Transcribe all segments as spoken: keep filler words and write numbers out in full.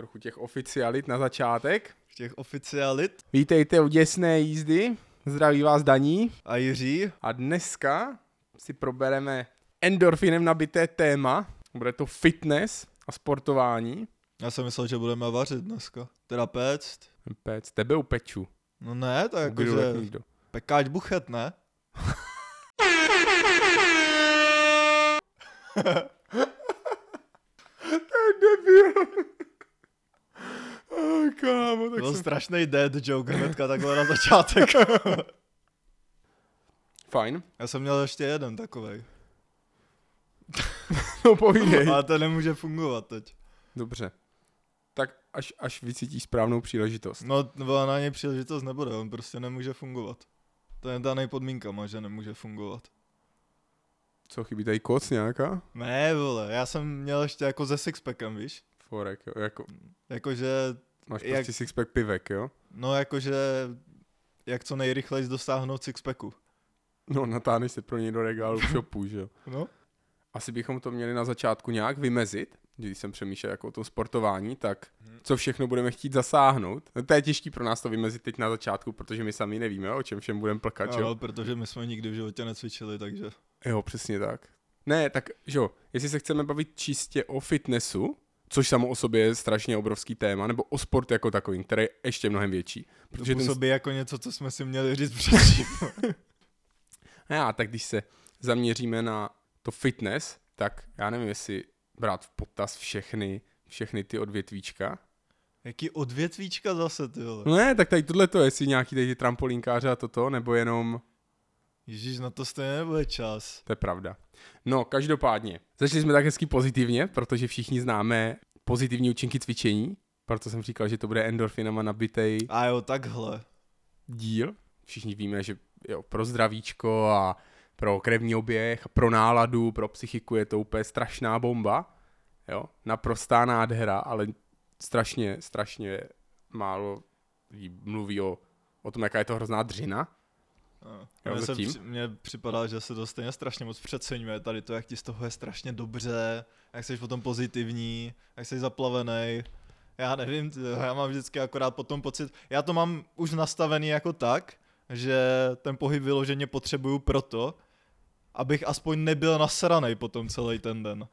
trochu těch oficialit na začátek. Těch oficialit. Vítejte u Děsné jízdy, zdraví vás Dani a Jiří. A dneska si probereme endorfinem nabité téma, bude to fitness a sportování. Já jsem myslel, že budeme vařit dneska, teda péct. Péct, tebe upeču. No ne, tak jakože pekáč buchet, ne? Oh, kámo, tak byl jsem... strašnej dead joke hnedka takhle na začátek. Fajn. Já jsem měl ještě jeden takovej. No povídej. Ale to nemůže fungovat teď. Dobře. Tak až, až vycítíš správnou příležitost. No, no na něj příležitost nebude, on prostě nemůže fungovat. To je danej podmínkama, že nemůže fungovat. Co, chybí tady koc nějaká? Ne, vole, já jsem měl ještě jako se sixpackem, víš? Forek, jo, jako... Jakože... Máš jak, prostě sixpack pivek, jo? No, jakože... Jak co nejrychleji dosáhnout sixpacku. No, natáhneš se pro něj do regálu v shopu, že jo? No. Asi bychom to měli na začátku nějak vymezit, když jsem přemýšlel jako o tom sportování, tak co všechno budeme chtít zasáhnout. No, to je těžký pro nás to vymezit teď na začátku, protože my sami nevíme, o čem všem budeme plkat, jo? No, protože my jsme nikdy v životě necvičili, takže... Jo, přesně tak. Ne, tak jo, jestli se chceme bavit čistě o fitnessu, což samo o sobě je strašně obrovský téma, nebo o sport jako takový, který je ještě mnohem větší. Protože to působí ten... jako něco, co jsme si měli říct předtím. Já, tak když se zaměříme na to fitness, tak já nevím, jestli brát v potaz všechny, všechny ty odvětvíčka. Jaký odvětvíčka zase, ty vole? Ne, tak tady tohleto, jestli nějaký tady ty trampolínkáře a toto, nebo jenom... Ježíš, na to stejně nebude čas. To je pravda. No, každopádně. Začali jsme tak hezky pozitivně, protože všichni známe pozitivní účinky cvičení. Proto jsem říkal, že to bude endorfinama nabitej. A jo, takhle. Díl. Všichni víme, že jo, pro zdravíčko a pro krevní oběh, pro náladu, pro psychiku je to úplně strašná bomba. Jo, naprostá nádhera, ale strašně, strašně málo mluví o, o tom, jaká je to hrozná dřina. No. Mně při, připadá, že se to stejně strašně moc přeceňuje tady to, jak ti z toho je strašně dobře, jak jsi potom pozitivní, jak jsi zaplavený. Já nevím, já mám vždycky akorát potom pocit, já to mám už nastavený jako tak, že ten pohyb vyloženě potřebuju proto, abych aspoň nebyl nasranej potom celý ten den.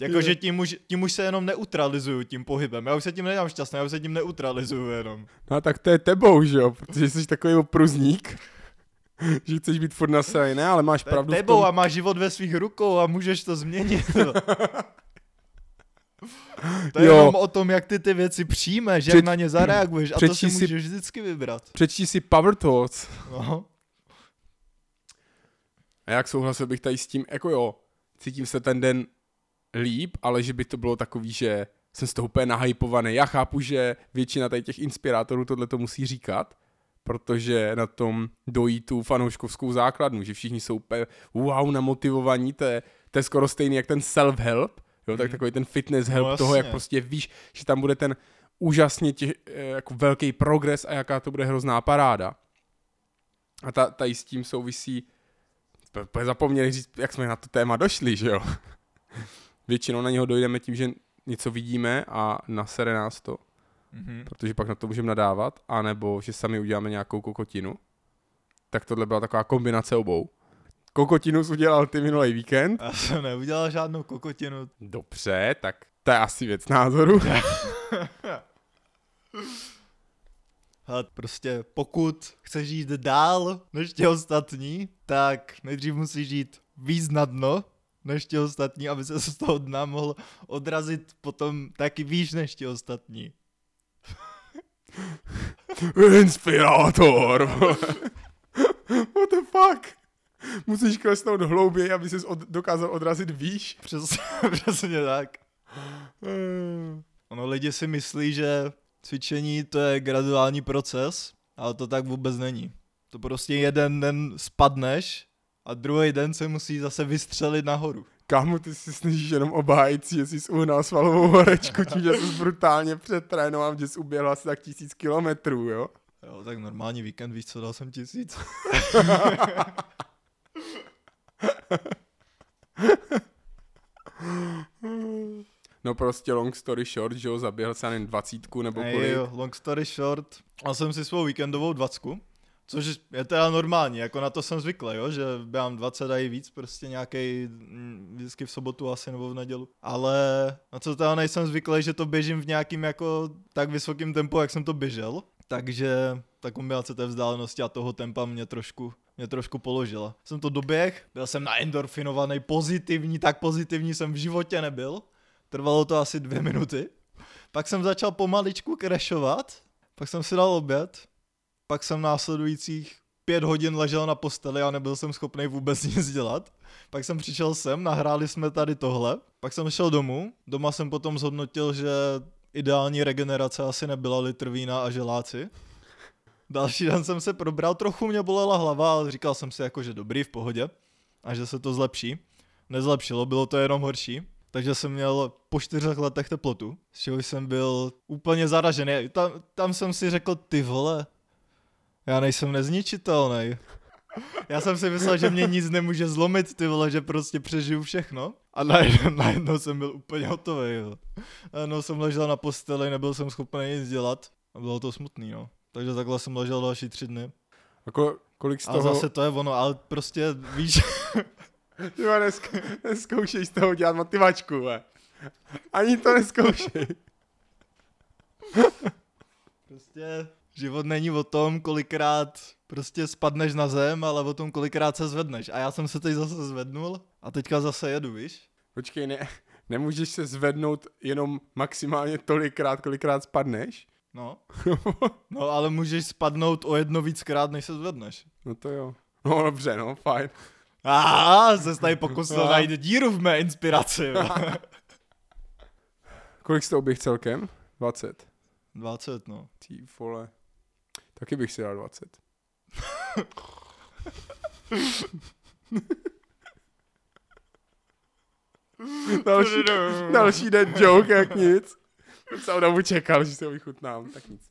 Jakože tím už, tím už se jenom neutralizuju tím pohybem, já už se tím nedám šťastný, já už se tím neutralizuju jenom. No tak to je tebou, že jo, protože jsi takový opruzník, že chceš být furt nasraný, ne, ale máš to pravdu. To tebou tom... a máš život ve svých rukou a můžeš to změnit. To je jo. Jenom o tom, jak ty ty věci přijmeš, jak Před... na ně zareaguješ a Přečtí to si, si můžeš vždycky vybrat. Přečti si Power Thoughts. No. A jak souhlasil bych tady s tím, jako jo, cítím se ten den líp, ale že by to bylo takový, že jsem z toho úplně nahypovaný. Já chápu, že většina tady těch inspirátorů tohle to musí říkat, protože na tom dojí tu fanouškovskou základnu, že všichni jsou úplně wow namotivovaní, to je, to je skoro stejný jak ten self-help, jo, tak takový ten fitness help no, toho, jak prostě víš, že tam bude ten úžasně těž, jako velký progres a jaká to bude hrozná paráda. A ta, tady s tím souvisí, zapomněli říct, jak jsme na to téma došli, že jo? Většinou na něho dojdeme tím, že něco vidíme a nasere nás to, mm-hmm. protože pak na to můžeme nadávat, anebo že sami uděláme nějakou kokotinu. Tak tohle byla taková kombinace obou. Kokotinu jsi udělal ty minulý víkend. Já jsem neudělal žádnou kokotinu. Dobře, tak to je asi věc názoru. Hele, prostě pokud chceš žít dál než ti ostatní, tak nejdřív musíš žít víc na dno než ti ostatní, aby se z toho dna mohl odrazit potom taky výš než ti ostatní. Inspirátor! What the fuck? Musíš klesnout hlouběji, aby ses od, dokázal odrazit výš? Přes, přesně tak. Ono lidi si myslí, že cvičení to je graduální proces, ale to tak vůbec není. To prostě jeden den spadneš, a druhý den se musí zase vystřelit nahoru. Kámo, ty si snažíš jenom obhájit, jestli jsi uhnal svalovou horečku tím, že jsi brutálně přetrénoval, že jsi uběhl asi tak tisíc kilometrů, jo? Jo, tak normální víkend, víš co, dal jsem tisíc. No prostě long story short, že jo, zaběhl se jen dvacítku nebo kolik. Ej, jo, long story short, a jsem si svou víkendovou dvacku, což je teda normální, jako na to jsem zvyklý, jo, že mám dvacet a i víc, prostě nějaký vždycky v sobotu asi nebo v nedělu. Ale na co teda nejsem zvyklý, že to běžím v nějakým jako tak vysokým tempu, jak jsem to běžel, takže ta kombinace té vzdálenosti a toho tempa mě trošku... mě trošku položila. Jsem to doběh, byl jsem naendorfinovaný, pozitivní, tak pozitivní jsem v životě nebyl. Trvalo to asi dvě minuty. Pak jsem začal pomaličku crashovat, pak jsem si dal oběd, pak jsem následujících pět hodin ležel na posteli a nebyl jsem schopný vůbec nic dělat. Pak jsem přišel sem, nahráli jsme tady tohle, pak jsem šel domů, doma jsem potom zhodnotil, že ideální regenerace asi nebyla litr vína a želáci. Další den jsem se probral, trochu mě bolela hlava, ale říkal jsem si jako, že dobrý, v pohodě a že se to zlepší. Nezlepšilo, bylo to jenom horší, takže jsem měl po čtyřech letech teplotu, z čeho jsem byl úplně zaražený. Tam, tam jsem si řekl, ty vole, já nejsem nezničitelný. Já jsem si myslel, že mě nic nemůže zlomit, ty vole, že prostě přežiju všechno. A najednou, najednou jsem byl úplně hotový. Jo. Najednou jsem ležel na posteli, nebyl jsem schopný nic dělat a bylo to smutný, no. Takže takhle jsem ležel další tři dny. Jako, kolik z toho... Ale zase to je ono, ale prostě víš... Ty ma nesk- neskoušej z toho dělat motivačku, ve. Ani to neskoušej. Prostě život není o tom, kolikrát prostě spadneš na zem, ale o tom, kolikrát se zvedneš. A já jsem se teď zase zvednul a teďka zase jedu, víš? Počkej, ne, nemůžeš se zvednout jenom maximálně tolikrát, kolikrát spadneš? No. No, ale můžeš spadnout o jedno víckrát, než se zvedneš. No to jo. No dobře, no, fajn. Aha, se tady pokusil no. najít díru v mé inspiraci. Kolik jste oběh celkem? dvacet. dvacet, no. Ty vole. Taky bych si dal dvacet. další, další dead joke, jak nic. Jsem dobu čekal, že si ho vychutnám, tak nic.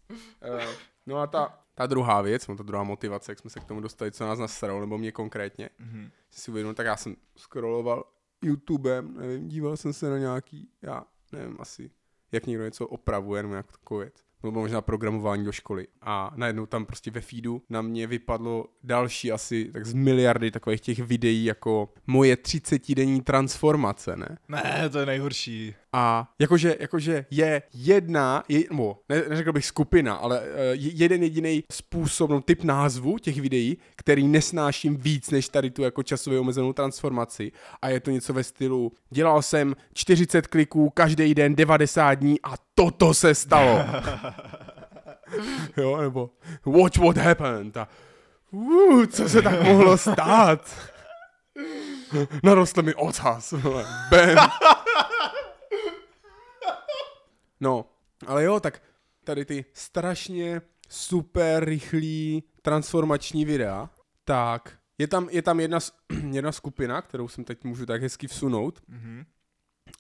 No a ta, ta druhá věc, ta druhá motivace, jak jsme se k tomu dostali, co nás nasralo, nebo mě konkrétně, mm-hmm. si uvědomil, tak já jsem scrolloval YouTubem, nevím, díval jsem se na nějaký, já nevím asi, jak někdo něco opravuje, nebo nějak takovou věc. Nebo možná programování do školy. A najednou tam prostě ve feedu na mě vypadlo další asi tak z miliardy takových těch videí jako moje třicetidenní transformace, ne? Ne, to je nejhorší. A jakože, jakože je jedna, je, no, ne, neřekl bych skupina, ale je, jeden jediný způsob, no, typ názvu těch videí, který nesnáším víc než tady tu jako časově omezenou transformaci. A je to něco ve stylu, dělal jsem čtyřicet kliků každý den devadesát dní a toto se stalo. Jo, nebo watch what happened a uh, co se tak mohlo stát? Narostl mi ocas. Bam. No, ale jo, tak tady ty strašně super rychlý transformační videa, tak je tam, je tam jedna, jedna skupina, kterou jsem teď můžu tak hezky vsunout mm-hmm.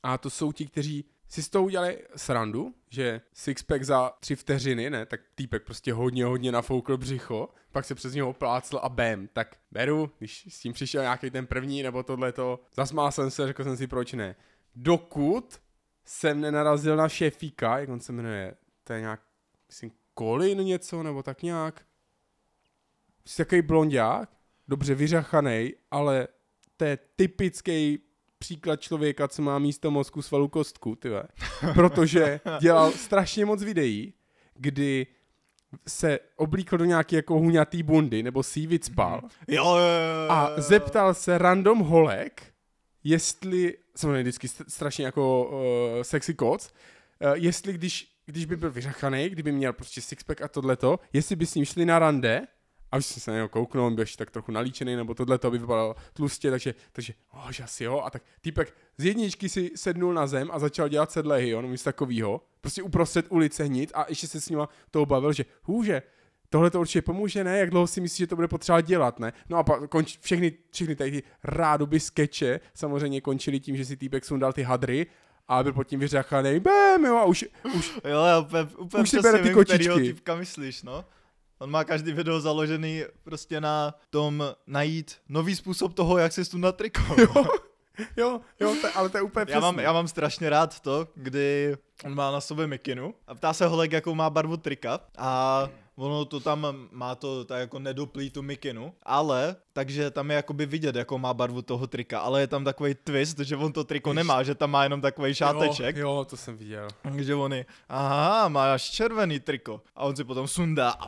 a to jsou ti, kteří si s toho udělali srandu, že sixpack za tři vteřiny, ne, tak týpek prostě hodně, hodně nafoukl břicho, pak se přes něho oplácl a bam, tak beru, když s tím přišel nějaký ten první nebo tohleto, zasmál jsem se, řekl jsem si proč ne, dokud jsem nenarazil na šéfíka, jak on se jmenuje, to je nějak, myslím, Colin něco, nebo tak nějak, jsi takový blonďák, dobře vyřachanej, ale to je typický příklad člověka, co má místo mozku svalu kostku, tyve. Protože dělal strašně moc videí, kdy se oblíkl do nějaký jako huňatý bundy, nebo si ji vycpal a zeptal se random holek, jestli, samozřejmě vždycky strašně jako uh, sexy koc, uh, jestli když, když by byl vyřachanej, kdyby měl prostě sixpack a tohleto, jestli by s ním šli na rande, a už jsem se na něho kouknul, byl ještě tak trochu nalíčený, nebo tohleto, aby vypadal tlustě, takže, takže oh, že asi jo, a tak týpek z jedničky si sednul na zem a začal dělat sedlehy, jo, nic takovýho, prostě uprostřed ulice hnit a ještě se s nima toho bavil, že hůže, tohle to určitě pomůže, ne? Jak dlouho si myslíš, že to bude potřeba dělat, ne? No a pak konč, všechny, všechny tady ty rádoby skeče samozřejmě končily tím, že si týpek sundal ty hadry a byl pod tím vyřachanej, bém, jo, a už, už, jo, úplně, úplně už si bere ty kočičky. Kterýho týpka myslíš, no? On má každý video založený prostě na tom najít nový způsob toho, jak si sundat triko. Jo, Jo, jo, to, ale to je úplně přesný. Já mám, já mám strašně rád to, kdy on má na sobě mikinu a ptá se holek, jakou má barvu trika a ono to tam má to tak jako nedoplí tu mikinu, ale takže tam je jakoby vidět, jakou má barvu toho trika, ale je tam takovej twist, že on to triko nemá, že tam má jenom takovej šáteček. Jo, jo, to jsem viděl. Takže on je, aha, máš červený triko a on si potom sundá a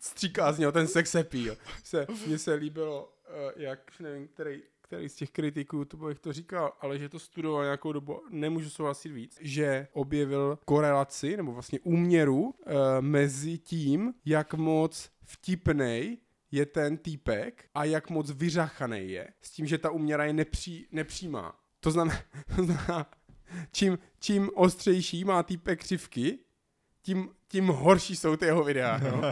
stříká z něho ten sex happy, jo. Se, mně se líbilo, jak, nevím, který, který z těch kritiků YouTubeových to říkal, ale že to studoval nějakou dobu, nemůžu souhlasit víc, že objevil korelaci, nebo vlastně úměru e, mezi tím, jak moc vtipnej je ten týpek a jak moc vyřachanej je, s tím, že ta úměra je nepří, nepřímá. To znamená, to znamená čím, čím ostřejší má týpek křivky, Tím, tím horší jsou ty jeho videa, no.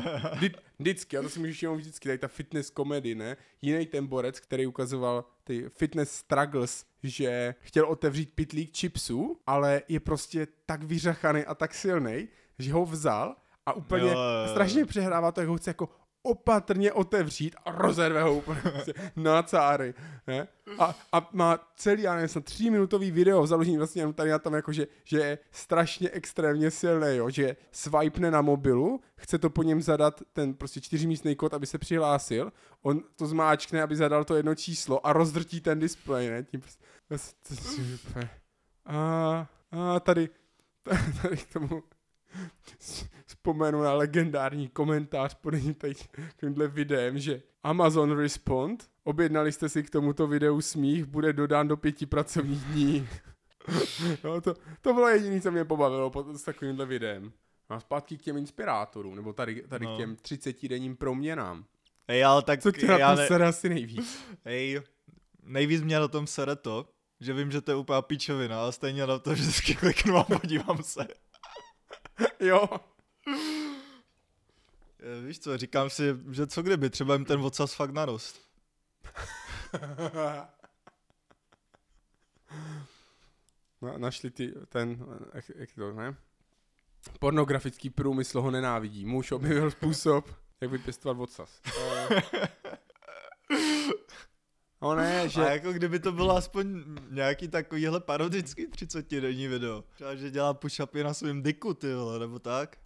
Vždycky, a to si můžeš jenom vždycky, tady ta fitness komedy, ne? Jiný ten borec, který ukazoval ty fitness struggles, že chtěl otevřít pytlík chipsů, ale je prostě tak vyřachaný a tak silnej, že ho vzal a úplně jo. strašně přehrává to, jak ho chce jako opatrně otevřít a rozerve ho úplně na cáry, ne? A, a má celý, já nevím, tříminutový video v založení vlastně jenom tady na tom, jako, že, že je strašně extrémně silný, jo? Že swipne na mobilu, chce to po něm zadat ten prostě čtyřmístný kód, aby se přihlásil, on to zmáčkne, aby zadal to jedno číslo a rozdrtí ten displej, ne? Tím prostě... A, a tady, tady k tomu... Vzpomenu na legendární komentář pod tímhle videem, že Amazon Respond, objednali jste si k tomuto videu smích, bude dodán do pěti pracovních dní. No, to, to bylo jediné, co mě pobavilo pod, s takovýmhle videem. A zpátky k těm inspirátorům, nebo tady, tady no. k těm třicetidenním proměnám. Ej, ale tak... Co tě na tom ne... sere asi nejvíc? Ej, nejvíc mě na tom sere to, že vím, že to je úplná pičovina, ale stejně na to vždycky kliknu a podívám se. Jo. Víš co, říkám si, že co kdyby, třeba jim ten ocas fakt narost. Na, našli ty, ten, jak, jak to, ne? Pornografický průmysl ho nenávidí. Muž objevil způsob, jak vypěstovat ocas. No ne, že... A jako kdyby to bylo aspoň nějaký takovýhle parodický třicetidenní video. Třeba, že dělá push-upy na svým diku, ty vole, nebo tak.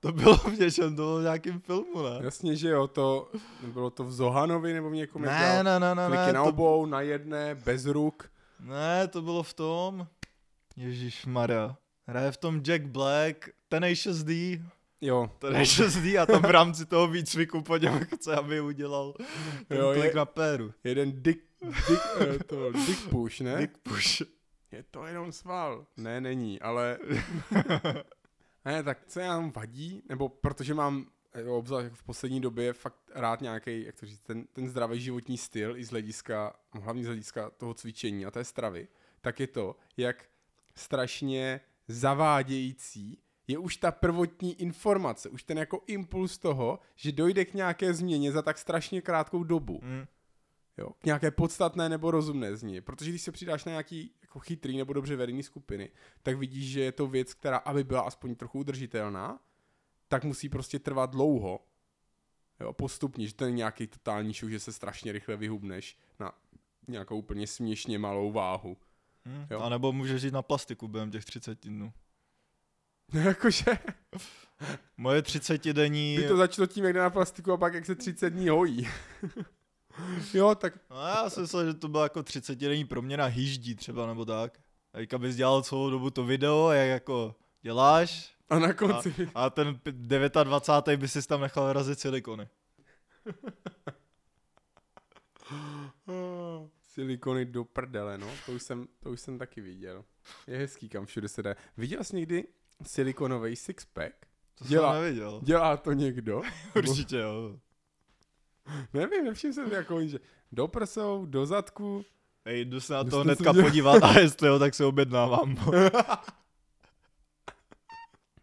To bylo v něčem, to bylo v nějakým filmu, ne? Jasně, že jo, to... Bylo to v Zohanovi, nebo v někom ne, jak ne, ne, ne, kliky ne, na to... obou, na jedné, bez ruk. Ne, to bylo v tom... Ježišmarja. Hraje v tom Jack Black, Tenacious D... Jo. Tenacious D a tam v rámci toho výcviku po něm chce, aby udělal ten klik na péru. Jeden dick, dick, uh, to, dick push, ne? Dick push. Je to jenom sval. Ne, není, ale... Ne, tak co já vám vadí, nebo protože mám, obzvlášť v poslední době, fakt rád nějaký, jak to říct, ten, ten zdravý životní styl i z hlediska, hlavně z hlediska toho cvičení a té stravy, tak je to, jak strašně zavádějící je už ta prvotní informace, už ten jako impuls toho, že dojde k nějaké změně za tak strašně krátkou dobu. Mm. Jo, k nějaké podstatné nebo rozumné změně. Protože když se přidáš na nějaký jako chytrý nebo dobře vedený skupiny, tak vidíš, že je to věc, která, aby byla aspoň trochu udržitelná, tak musí prostě trvat dlouho. Jo, postupně, že to není nějaký totální šok, že se strašně rychle vyhubneš na nějakou úplně směšně malou váhu. Mm. Jo? A nebo můžeš jít na plastiku během těch třicet dnů. No jakože... Moje třicetidenní... By to začalo tím, jak jde na plastiku a pak jak se třicet dní hojí. Jo, tak... No já jsem myslel, že to byla jako třicetidenní proměna hýždí třeba, nebo tak. Jaká bys dělal celou dobu to video, jak jako děláš... A na konci... A, a ten dvacátý devátý by si tam nechal razit silikony. Silikony do prdele, no. To už jsem, to už jsem taky viděl. Je hezký, kam všude se dá. Viděl jsi někdy... Silikonovej sixpack? To dělá, jsem neviděl. Dělá to někdo? Určitě jo. Nevím, nevšim jsem jako, že do prsou, do zadku. Ej, jdu se na to hnedka podívat a jestli jo, tak se objednávám.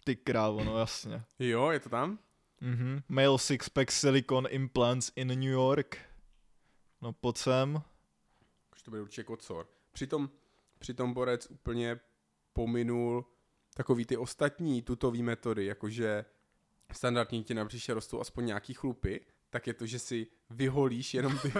Ty krávo, no jasně. Jo, je to tam? Mhm. Male sixpack silicone implants in New York. No pojď sem. Už to bude určitě kocor. Přitom, přitom borec úplně pominul takový ty ostatní tutový metody, jakože standardně ti napříště rostou aspoň nějaký chlupy, tak je to, že si vyholíš jenom ty,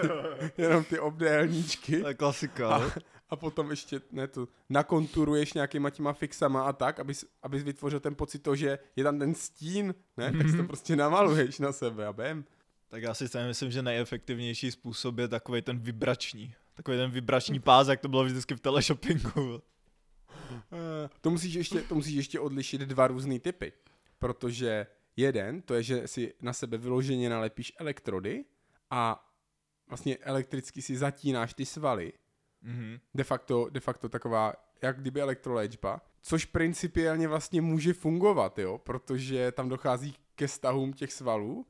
jenom ty obdélníčky. To je klasika. A, a potom ještě ne, to nakonturuješ nějakýma těma fixama a tak, abys, abys vytvořil ten pocit toho, že je tam ten stín, ne? Mm-hmm. Tak si to prostě namaluješ na sebe a bam. Tak já si myslím, že nejefektivnější způsob je takovej ten vibrační. Takový ten vibrační pás, jak to bylo vždycky v teleshoppingu. To musíš ještě, to musíš ještě odlišit dva různý typy, protože jeden, to je, že si na sebe vyloženě nalepíš elektrody a vlastně elektricky si zatínáš ty svaly. Mm-hmm. De facto, de facto taková, jak kdyby elektroléčba, což principiálně vlastně může fungovat, jo, protože tam dochází ke stahům těch svalů,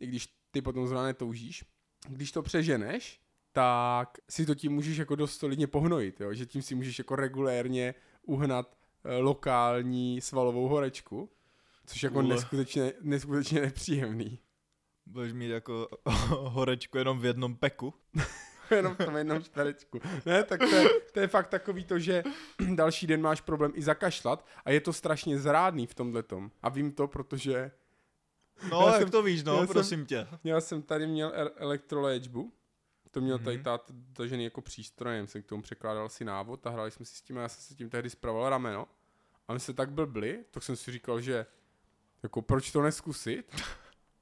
i když ty potom zrovna netoužíš. Když to přeženeš, tak si to tím můžeš jako dost solidně pohnojit, jo? Že tím si můžeš jako regulérně uhnat lokální svalovou horečku, což jako neskutečně, neskutečně nepříjemný. Budeš mít jako horečku jenom v jednom peku? Jenom v tom jednom čtverečku. Ne, tak to je, to je fakt takový to, že další den máš problém i zakašlat a je to strašně zrádný v tomhletom. A vím to, protože... No, já jak jsem, to víš, no, prosím jsem, tě. Já jsem tady měl elektroléčbu. To měl tady tát tažený jako přístrojem, jsem k tomu překládal si návod a hráli jsme si s tím a já jsem si tím tehdy zpravoval rameno a my se tak blbli, tak jsem si říkal, že jako proč to neskusit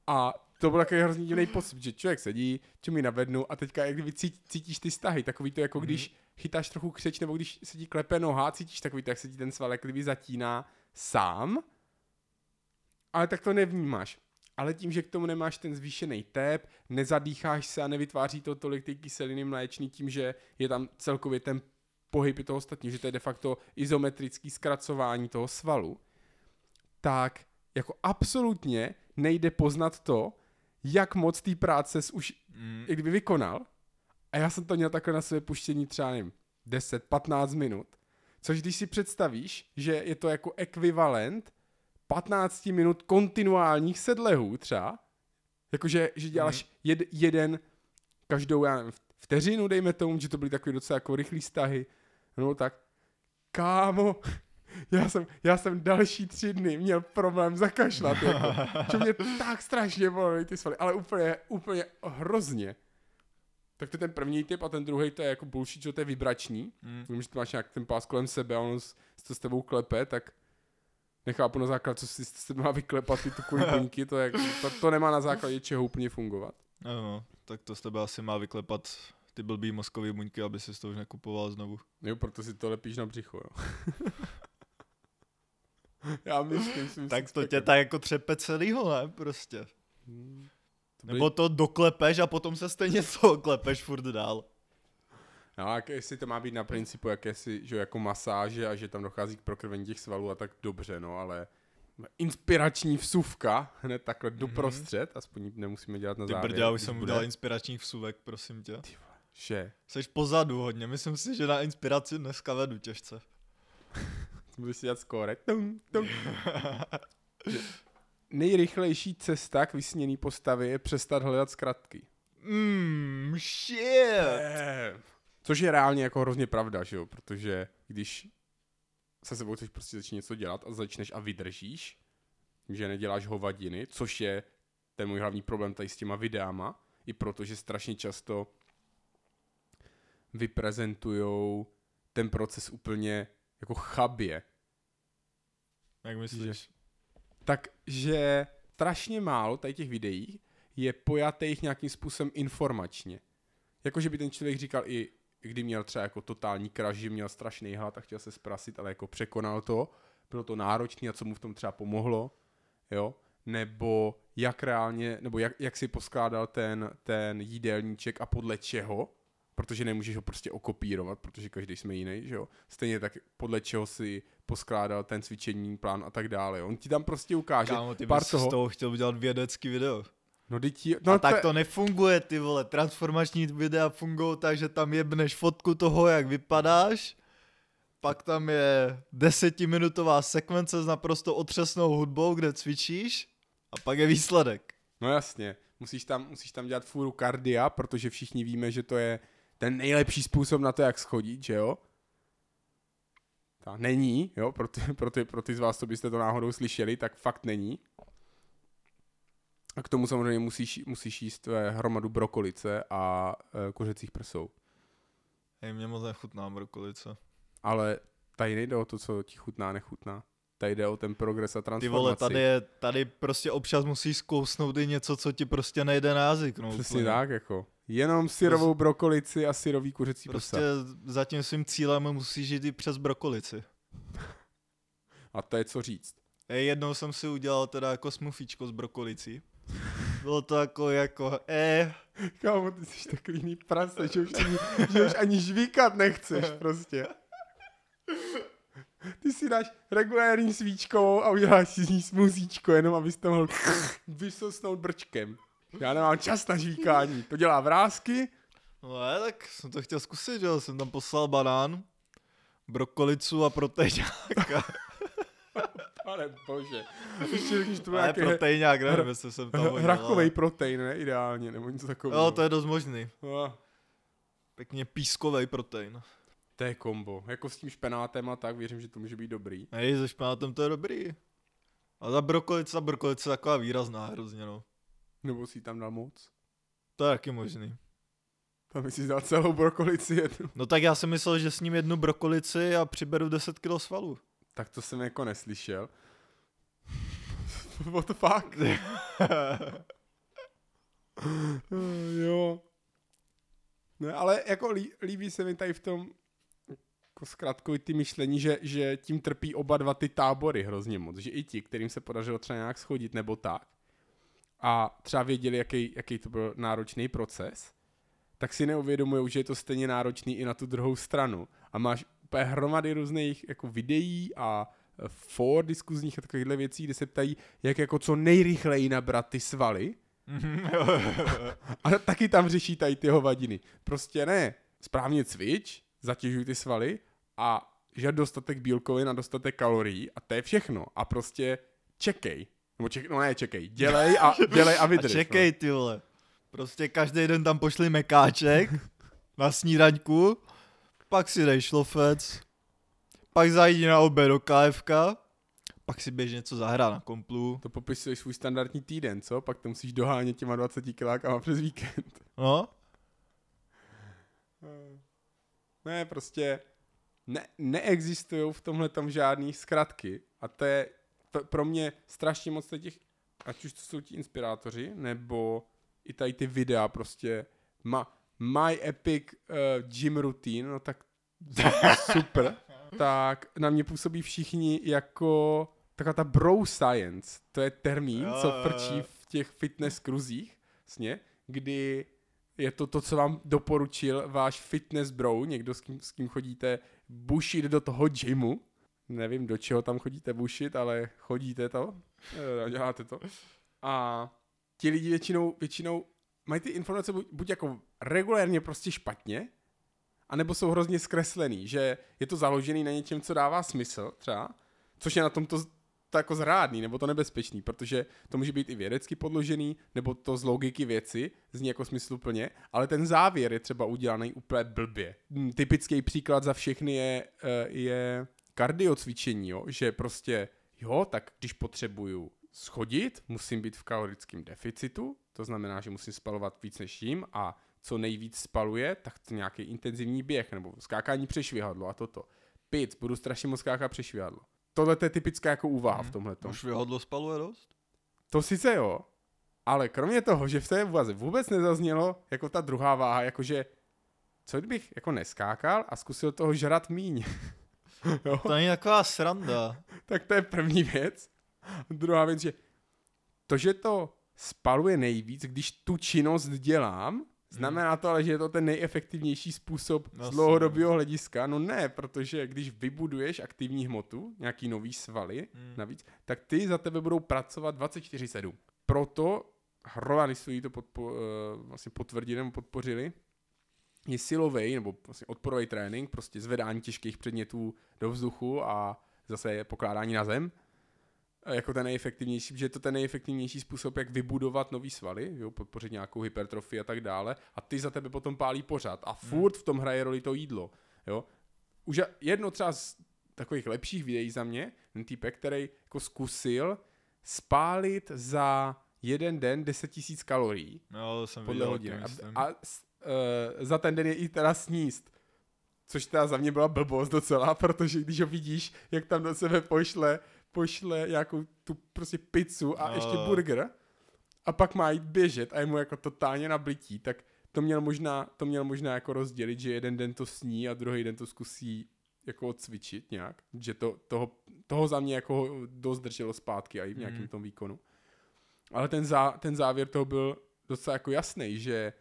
a to byl takový hrozně divný pocit, že člověk sedí, čo mi navednu a teďka jak kdyby cítí, cítíš ty stahy, takový to jako mm-hmm. když chytáš trochu křeč nebo když se ti klepe noha, cítíš takový to, jak se ti ten svalek kdyby zatíná sám, ale tak to nevnímáš. Ale tím, že k tomu nemáš ten zvýšený tep, nezadýcháš se a nevytváří to tolik ty kyseliny mléčný tím, že je tam celkově ten pohyb i toho ostatní, že to je de facto izometrický zkracování toho svalu, tak jako absolutně nejde poznat to, jak moc té práce už mm. i kdyby vykonal. A já jsem to měl takhle na své puštění třeba nevím, deset patnáct minut. Což když si představíš, že je to jako ekvivalent patnáct minut kontinuálních sedlehů třeba, jakože že děláš mm. jed, jeden každou já nevím, vteřinu, dejme tomu, že to byly takový docela jako rychlý stahy, no tak, kámo, já jsem, já jsem další tři dny měl problém zakašlat, jako, čo mě tak strašně bolí ty svaly, ale úplně, úplně hrozně. Tak to je ten první tip a ten druhý to je jako bullshit, že to je vibrační, mm. vím, že to máš nějak ten pás kolem sebe a on se to s tebou klepe, tak nechápu na základ, co si se má vyklepat ty kuňky, to, to, to nemá na základě čeho úplně fungovat. Ano, tak to z tebe asi má vyklepat ty blbý mozkový buňky, aby si to už nekupoval znovu. Jo, proto si to lepíš na břicho, jo. Já myslím, si tak to tě tak jako třepe celýho, ne, prostě. Hmm, to by... Nebo to doklepeš a potom se stejně to klepeš furt dál. No a jestli to má být na principu jakési, že jako masáže a že tam dochází k prokrvení těch svalů a tak dobře, no, ale inspirační vsuvka hned takhle mm-hmm. doprostřed, aspoň nemusíme dělat na závěr. Ty brďa, už jsem udělal inspiračních vsuvek, prosím tě. Ty vole, že? Jseš pozadu hodně, myslím si, že na inspiraci dneska vedu těžce. Budeš si dělat skóre. Tum, tum. Nejrychlejší cesta k vysněný postavě je přestat hledat zkratky. Mmm, shit! Yeah. Což je reálně jako hrozně pravda, že jo, protože když se sebou chceš prostě začít něco dělat a začneš a vydržíš, že neděláš hovadiny, což je ten můj hlavní problém tady s těma videama, i protože strašně často vyprezentujou ten proces úplně jako chabě. Jak myslíš? Že, takže strašně málo tady těch videí je pojatých nějakým způsobem informačně. Jakože by ten člověk říkal i kdy měl třeba jako totální crash, že měl strašný hlad a chtěl se zprasit, ale jako překonal to, bylo to náročný a co mu v tom třeba pomohlo, jo, nebo jak reálně, nebo jak, jak si poskládal ten, ten jídelníček a podle čeho, protože nemůžeš ho prostě okopírovat, protože každý jsme jiný, že jo, stejně tak podle čeho si poskládal ten cvičení plán a tak dále, jo, on ti tam prostě ukáže. Kámo, ty bys toho... z toho chtěl udělat vědecký video. No, dítí, no a tak to, to nefunguje, ty vole, transformační videa fungují tak, že tam jebneš fotku toho, jak vypadáš, pak tam je desetiminutová sekvence s naprosto otřesnou hudbou, kde cvičíš a pak je výsledek. No jasně, musíš tam, musíš tam dělat fůru kardia, protože všichni víme, že to je ten nejlepší způsob na to, jak schodit, že jo? Ta není, jo, pro ty, pro ty, pro ty z vás, co byste to náhodou slyšeli, tak fakt není. A k tomu samozřejmě musíš, musíš jíst hromadu brokolice a kuřecích prsou. Hej, mě moc nechutná brokolice. Ale tady nejde o to, co ti chutná, nechutná. Tady jde o ten progres a transformaci. Ty vole, tady, je, tady prostě občas musíš zkousnout i něco, co ti prostě nejde na jazyk. No, přesně úplně. Tak, jako. Jenom syrovou prostě, brokolici a syrový kuřecí prsa. Prostě za tím svým cílem musíš jít i přes brokolici. A to je co říct. Ej, jednou jsem si udělal teda jako smufíčko s brokolicí. Bylo to jako, jako, eh. Kámo, ty jsi takový prase, že už ani, že už ani žvíkat nechceš prostě. Ty si dáš regulární svíčkou a uděláš si z ní smuzíčko, jenom abys to mohl vysosnout brčkem. Já nemám čas na žvíkání, to dělá vrásky. No ne, tak jsem to chtěl zkusit, že jsem tam poslal banán, brokolicu a protejňáka. Pane bože. Ještě řekneš to nějaké... Ne, protejňák, nevím, jestli jsem tam udělal. Hrachovej protein, ne? Ideálně, nebo něco takového. Jo, to je dost možný. No. Pěkně pískovej protein. To je kombo. Jako s tím špenátem a tak, věřím, že to může být dobrý. Hej, se špenátem to je dobrý. A ta brokolice, ta brokolice je taková výrazná hrozně, no. Nebo si tam dal moc? To je taky možný. Tam myslíš dát celou brokolici jednu. No tak já jsem myslel, že s ním jednu brokolici a přiberu deset kilo svalů. Tak to jsem jako neslyšel. What the fuck? Jo. No, ale jako lí, líbí se mi tady v tom jako zkrátkový ty myšlení, že, že tím trpí oba dva ty tábory hrozně moc. Že i ti, kterým se podařilo třeba nějak schodit nebo tak a třeba věděli, jaký, jaký to byl náročný proces, tak si neuvědomují, že je to stejně náročný i na tu druhou stranu. A máš úplně hromady různých jako videí a for diskuzních a takovýchhle věcí, kde se ptají, jak jako co nejrychleji nabrat ty svaly. A taky tam řeší tady ty hovadiny. Prostě ne, správně cvič, zatěžuj ty svaly a žad dostatek bílkovin a dostatek kalorií a to je všechno. A prostě čekej. No, ček, no ne, čekej, dělej a, dělej a vydrž. A čekej, no. Ty vole. Prostě každý den tam pošli mekáček na snídaňku, pak si dej šlofec, pak zajdi na oběd do KFka, pak si běž něco zahrát na komplu. To popisuješ svůj standardní týden, co? Pak to musíš dohánět těma dvaceti kilákama přes víkend. No. Ne, prostě ne, neexistují v tomhle tam žádný zkratky. A to je to pro mě strašně moc těch, ať už to jsou ti inspirátoři, nebo i tady ty videa prostě. Ma, my epic uh, gym routine, no tak super. Tak na mě působí všichni jako taková ta bro science. To je termín, jo, co frčí v těch fitness kruzích, vlastně, kdy je to to, co vám doporučil váš fitness bro, někdo s kým, s kým chodíte bušit do toho gymu. Nevím, do čeho tam chodíte bušit, ale chodíte to, děláte to. A ti lidi většinou, většinou mají ty informace buď, buď jako regulérně prostě špatně, a nebo jsou hrozně zkreslený, že je to založený na něčem, co dává smysl třeba, což je na tom to, to jako zrádný, nebo to nebezpečný, protože to může být i vědecky podložený, nebo to z logiky věci zní jako smysluplně, ale ten závěr je třeba udělaný úplně blbě. Typický příklad za všechny je, je kardiocvičení, jo? Že prostě, jo, tak když potřebuju schodit, musím být v kalorickém deficitu, to znamená, že musím spalovat víc než jím a co nejvíc spaluje, tak to nějaký intenzivní běh, nebo skákání přešvihadlo a toto. Pic, budu strašně moc skákat přešvihadlo. Tohle je typická jako úvaha hmm. v tomhletom. Přešvihadlo spaluje dost? To sice jo, ale kromě toho, že v té úvaze vůbec nezaznělo jako ta druhá váha, jakože co kdybych jako neskákal a zkusil toho žrat míň. To není taková sranda. Tak to je první věc. Druhá věc, že to, že to spaluje nejvíc, když tu činnost dělám, znamená to ale, že je to ten nejefektivnější způsob no z dlouhodobého hlediska? No ne, protože když vybuduješ aktivní hmotu, nějaký nový svaly hmm. navíc, tak ty za tebe budou pracovat dvacet čtyři sedm. Proto hromady studií to podpo, vlastně potvrdili nebo podpořili, je silovej nebo vlastně odporový trénink, prostě zvedání těžkých předmětů do vzduchu a zase je pokládání na zem. Jako ten nejefektivnější, že je to ten nejefektivnější způsob, jak vybudovat nový svaly, jo, podpořit nějakou hypertrofii a tak dále a ty za tebe potom pálí pořád a furt v tom hraje roli to jídlo, jo. Už jedno třeba z takových lepších videí za mě, ten týpek, který jako zkusil spálit za jeden den deset tisíc kalorií. No, jsem podle hodiny. A, a uh, za ten den je i teda sníst. Což teda za mě byla blbost docela, protože když ho vidíš, jak tam do sebe pošle, pošle nějakou tu prostě pizzu a no. ještě burger a pak má jít běžet a je mu jako totálně nablití, tak to měl možná, to měl možná jako rozdělit, že jeden den to sní a druhý den to zkusí jako odcvičit nějak, že to, toho, toho za mě jako dost drželo zpátky a i v nějakém mm. tom výkonu. Ale ten, zá, ten závěr toho byl docela jako jasný, že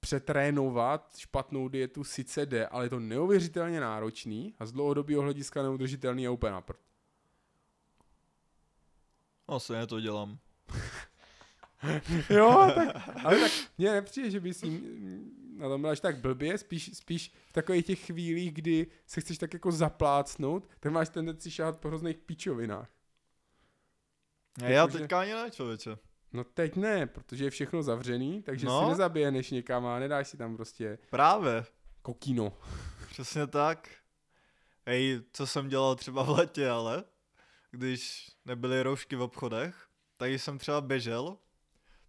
přetrénovat špatnou dietu sice jde, ale je to neuvěřitelně náročný a z dlouhodobého hlediska neudržitelný a úplně na prd. No, stejně to dělám. Jo, tak, ale tak mně nepřijde, že bys na tom dáš tak blbě, spíš, spíš v takových těch chvílích, kdy se chceš tak jako zaplácnout, tak máš tendenci šáhat po hrozných pičovinách. Ne, já jako, teďka že... ani ne, člověče. No teď ne, protože je všechno zavřený, takže no? si nezaběhneš někam a nedáš si tam prostě... Právě. Kokino. Přesně tak. Ej, co jsem dělal třeba v letě, ale když nebyly roušky v obchodech, tak jsem třeba běžel,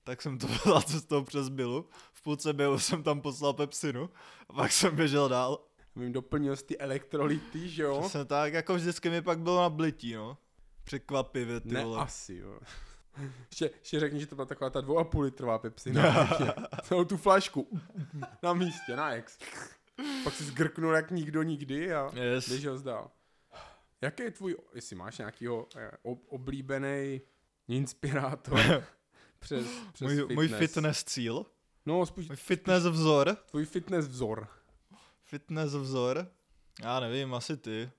tak jsem to byla cestou přes Bilu, v půlce běhu jsem tam poslal pepsinu a pak jsem běžel dál. Mím doplnil jsi ty elektrolyty, že jo? Přesně tak, jako vždycky mi pak bylo na blití, no. Překvapivě, ty ne, vole. Ne, asi, jo. Ještě, ještě řekni, že to byla taková ta dvou a půl litrová pepsina. Celou tu flašku. Na místě, na ex. Pak si zgrknul jak nikdo nikdy a yes. běžel zdál. Jaký je tvůj, jestli máš nějakýho oblíbený inspirátor přes, přes můj, fitness? Můj fitness cíl? No, spíš... Můj fitness vzor? Tvůj fitness vzor. Fitness vzor? Já nevím, asi ty.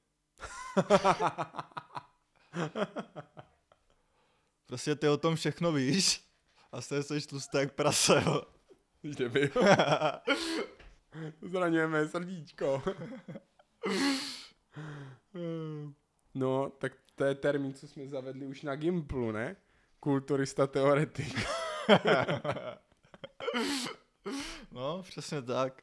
Prostě ty o tom všechno víš a jste seš tlustý jak prase, jo. Kdyby. Zraňujeme srdíčko. No, tak to je termín, co jsme zavedli už na Gimplu, ne? Kulturista teoretik. No, přesně tak.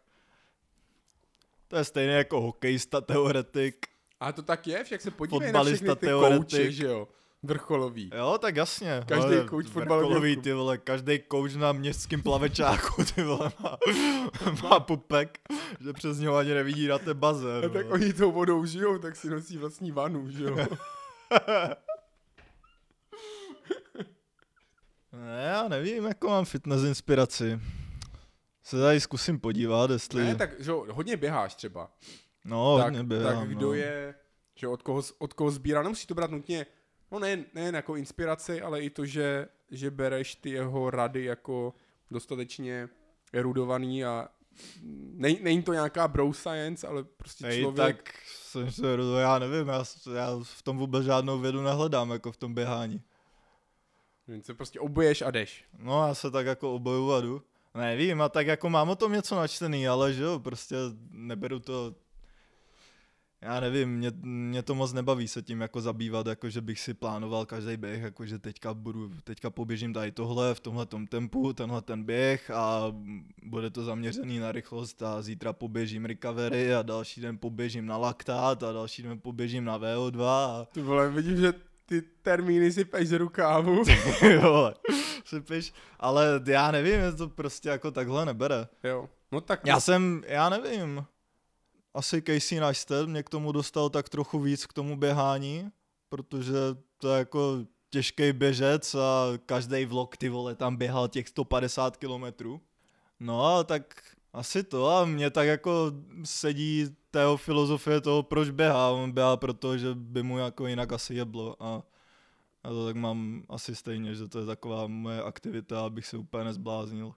To je stejné jako hokejista teoretik. A to tak je, však se podívej na všechny ty kouče, že jo? Vrcholový. Jo, tak jasně. Každý kouč fotbalový, ty vole, každý kouč na městském plavečáku, ty vole, má, má pupek, že přes něho ani nevidí na té baze. A tak oni tou vodou žijou, tak si nosí vlastní vanu, že jo? Ne, já nevím, jako mám fitness inspiraci. Se tady zkusím podívat, jestli... Ne, tak že hodně běháš třeba. No, tak, hodně běhám, tak kdo no. je, že od koho, od koho sbírá, nemusí to brát nutně... No nejen, nejen jako inspiraci, ale i to, že, že bereš ty jeho rady jako dostatečně erudovaný a nej, není to nějaká bro science, ale prostě nej, člověk... tak jsem se erudoval, já nevím, já, já v tom vůbec žádnou vědu nehledám, jako v tom běhání. Jen se prostě obuješ a jdeš. No já se tak jako oboju a jdu. Nevím, a tak jako mám o tom něco načtený, ale že jo, prostě neberu to... Já nevím, mě, mě to moc nebaví se tím jako zabývat, jako že bych si plánoval každý běh, jako že teďka budu, teďka poběžím tady tohle v tomhletom tempu, tenhle ten běh a bude to zaměřený na rychlost a zítra poběžím recovery a další den poběžím na laktát a další den poběžím na vé ó dva. A... Ty vole, vidím, že ty termíny si peš z rukávu. Ty vole, si peš, ale já nevím, je to prostě jako takhle nebere. Jo, no tak. Já jsem, já nevím. Asi Casey Neistat mě k tomu dostal tak trochu víc k tomu běhání, protože to je jako těžký běžec a každý vlog, ty vole, tam běhal těch sto padesát kilometrů. No a tak asi to a mě tak jako sedí tého filozofie toho, proč běhá. On běhá proto, že by mu jako jinak asi jeblo a, a to tak mám asi stejně, že to je taková moje aktivita, abych se úplně nezbláznil.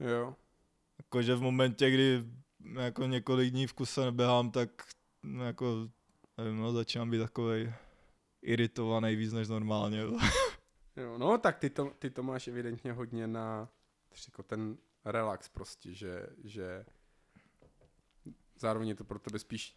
Jo. Jakože v momentě, kdy jako několik dní v kuse neběhám, tak jako, nevím, no, začínám být takovej iritovaný víc než normálně. Jo, no tak ty to, ty to máš evidentně hodně na jako ten relax prostě, že, že zároveň je to pro tebe spíš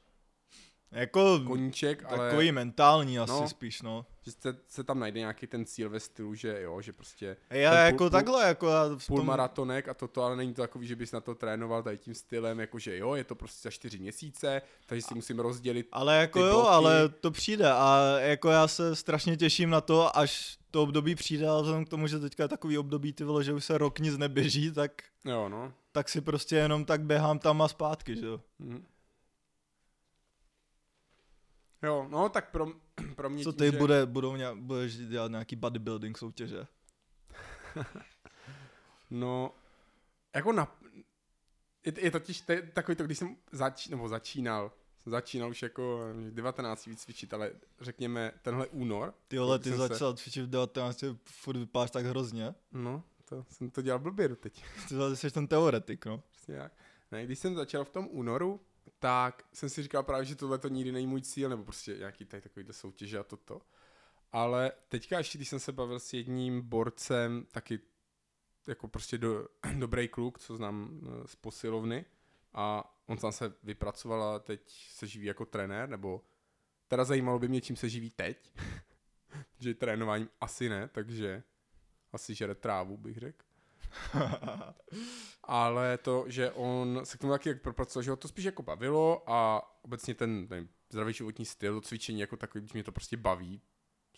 Jako koníček, ale... Takový mentální asi no, spíš, no. Že se, se tam najde nějaký ten cíl ve stylu, že jo, že prostě... Já jako půl, takhle, jako... Já v tom... Půl maratonek a toto, ale není to takový, že bys na to trénoval tady tím stylem, jakože jo, je to prostě za čtyři měsíce, takže si musím rozdělit. Ale jako jo, bloky. Ale to přijde a jako já se strašně těším na to, až to období přijde, ale vzhledem k tomu, že teďka je takový období, ty vole, že už se rok nic neběží, tak... Jo, no. Tak si prostě jenom tak běhám tam a zpátky, že jo. Mm-hmm. Jo, no tak pro, pro mě... Co ty, tím, bude, že... budou nějak, budeš dělat nějaký bodybuilding soutěže? No, jako na... Je, je totiž te, takový to, když jsem zač, nebo začínal, jsem začínal už jako devatenáct víc cvičit, ale řekněme tenhle únor. Ty vole, ty začal se... cvičit v devatenácti, furt vypadáš tak hrozně. No, to jsem to dělal blbě doteď. Ty jsi ten teoretik, no. Přesně jak. Ne, když jsem začal v tom únoru, tak jsem si říkal právě, že tohle to nikdy není můj cíl, nebo prostě nějaký tady takovýhle soutěže a toto. Ale teďka ještě, když jsem se bavil s jedním borcem, taky jako prostě do, dobrý kluk, co znám z posilovny, a on tam se vypracoval a teď se živí jako trenér, nebo teda zajímalo by mě, čím se živí teď, že trénováním asi ne, takže asi žere trávu, bych řekl. Ale to, že on se k tomu taky propracoval, že ho to spíš jako bavilo a obecně ten, nevím, zdravý životní styl, to cvičení jako takový, mě to prostě baví,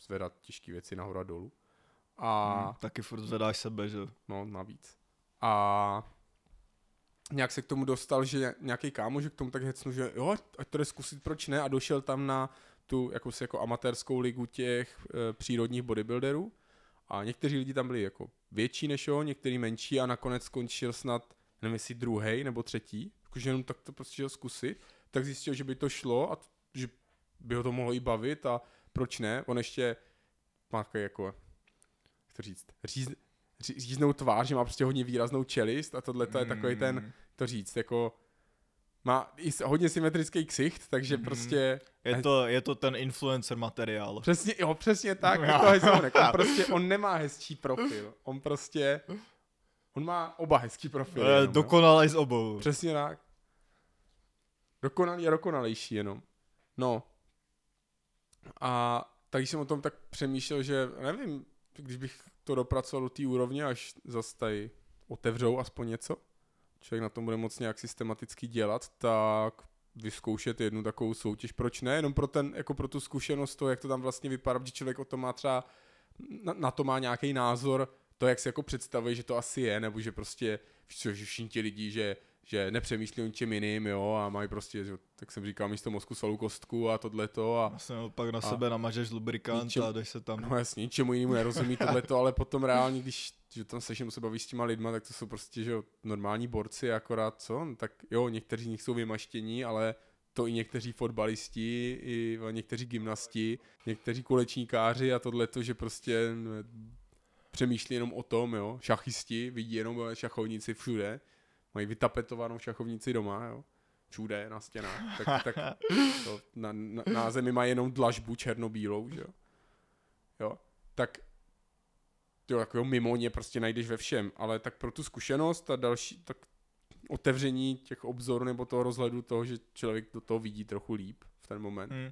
zvedat těžké věci nahoru a dolů. A hmm, taky furt zvedáš sebe, že? No, navíc. A nějak se k tomu dostal, že nějaký kámo, že k tomu tak hecnu, že jo, ať to jde zkusit, proč ne, a došel tam na tu jakousi jako amatérskou ligu těch e, přírodních bodybuilderů. A někteří lidi tam byli jako větší než ho, někteří menší a nakonec skončil snad, nevím jestli druhej nebo třetí, jakože jenom tak to prostě zkusit, tak zjistil, že by to šlo a t- že by ho to mohlo i bavit a proč ne, on ještě má takový jako, jak to říct, říz, ří, říznou tvář, že má prostě hodně výraznou čelist a tohle to je takový ten, to říct, jako má i hodně symetrický ksicht, takže mm-hmm. prostě... Je to, je to ten influencer materiál. Přesně, jo, přesně tak. No. To je zaunek. On prostě, on nemá hezčí profil. On prostě, on má oba hezký profil. E, dokonalý z obou. Přesně tak. Dokonalý a dokonalejší jenom. No. A tak jsem o tom tak přemýšlel, že nevím, když bych to dopracoval do té úrovně, až zase tady otevřou aspoň něco, člověk na tom bude moc nějak systematicky dělat, tak vyzkoušet jednu takovou soutěž. Proč ne? Jenom pro, ten, jako pro tu zkušenost toho, jak to tam vlastně vypadá, protože člověk o tom má třeba, na, na to má nějaký názor, to, jak si jako představuje, že to asi je, nebo že prostě všichni ti lidi, že, že nepřemýšlí o ničem jiným, jo, a mají prostě, že, tak jsem říkal, místo mozku svalou kostku a tohleto. A vlastně pak na a sebe namažeš lubrikant ničem, a jdeš se tam. No jasně, ničemu jinému nerozumí tohleto, ale potom reálně, když že tam se se baví s těma lidma, tak to jsou prostě že normální borci, akorát co? No, tak jo, někteří z nich jsou vymaštění, ale to i někteří fotbalisti, i někteří gymnasti, někteří kulečníkáři a tohleto, že prostě přemýšlí jenom o tom, jo. Šachisti vidí jenom šachovnici všude, mají vytapetovanou šachovnici doma, jo. Všude na stěnách, tak, tak to, na, na, na zemi mají jenom dlažbu černobílou, že jo. Jo, tak jo, takového mimoně prostě najdeš ve všem, ale tak pro tu zkušenost a další tak otevření těch obzorů nebo toho rozhledu toho, že člověk do toho vidí trochu líp v ten moment. Hmm.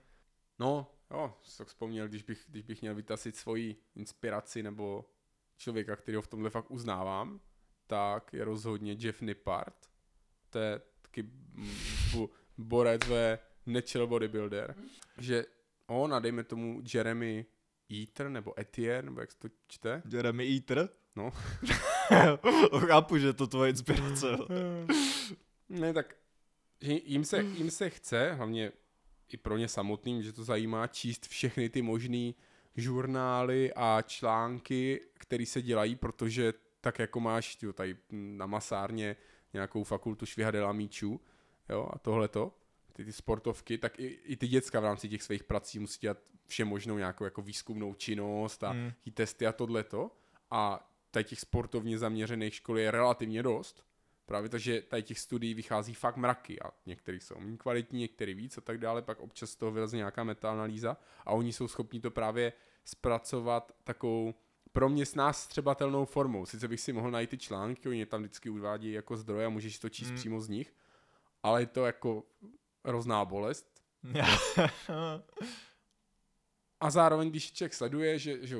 No, jo, jsem vzpomněl, když bych, když bych měl vytasit svoji inspiraci nebo člověka, kterýho v tomhle fakt uznávám, tak je rozhodně Jeff Nippard. To je taky bu, borec ve natural bodybuilder. Že on a dejme tomu Jeremy Eater, nebo Etier, nebo jak se to čte? Jeremy Eater? No. Chápu, že to tvoje inspirace. Ne, tak jim se, jim se chce, hlavně i pro ně samotným, že to zajímá číst všechny ty možný žurnály a články, které se dělají, protože tak jako máš jo, tady na masárně nějakou fakultu švihadelamíčů, jo, a tohleto, ty, ty sportovky, tak i, i ty děcka v rámci těch svých prací musí dělat všem možnou nějakou jako výzkumnou činnost a hmm. testy a tohleto. A tady těch sportovně zaměřených škol je relativně dost. Právě to, že tady těch studií vychází fakt mraky a některý jsou méně kvalitní, některý víc a tak dále. Pak občas z toho vyrazí nějaká metaanalýza a oni jsou schopni to právě zpracovat takovou pro mě snástřebatelnou formou. Sice bych si mohl najít ty články, oni tam vždycky uvádějí jako zdroje a můžeš to číst hmm. přímo z nich, ale je to jako hrozná bolest. A zároveň, když člověk sleduje, že, že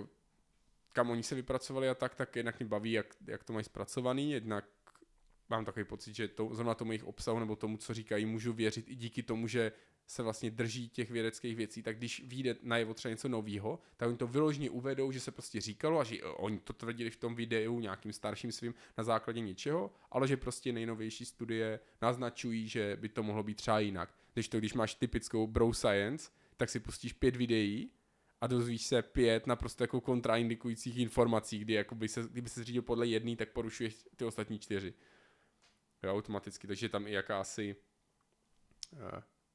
kam oni se vypracovali a tak, tak jednak mě baví, jak, jak to mají zpracovaný, jednak mám takový pocit, že to, zrovna tomu jejich obsahu nebo tomu, co říkají, můžu věřit i díky tomu, že se vlastně drží těch vědeckých věcí, tak když vyjde najevo třeba něco novýho, tak oni to vyloženě uvedou, že se prostě říkalo a že oni to tvrdili v tom videu nějakým starším svým na základě něčeho, ale že prostě nejnovější studie naznačují, že by to mohlo být třeba jinak. Když to, když máš typickou bro science, tak si pustíš pět videí a dozvíš se pět naprosto jako kontraindikujících informací, kdy jakoby se, kdyby se řídil podle jedné, tak porušuješ ty ostatní čtyři. Jo, automaticky, takže tam i jakási uh,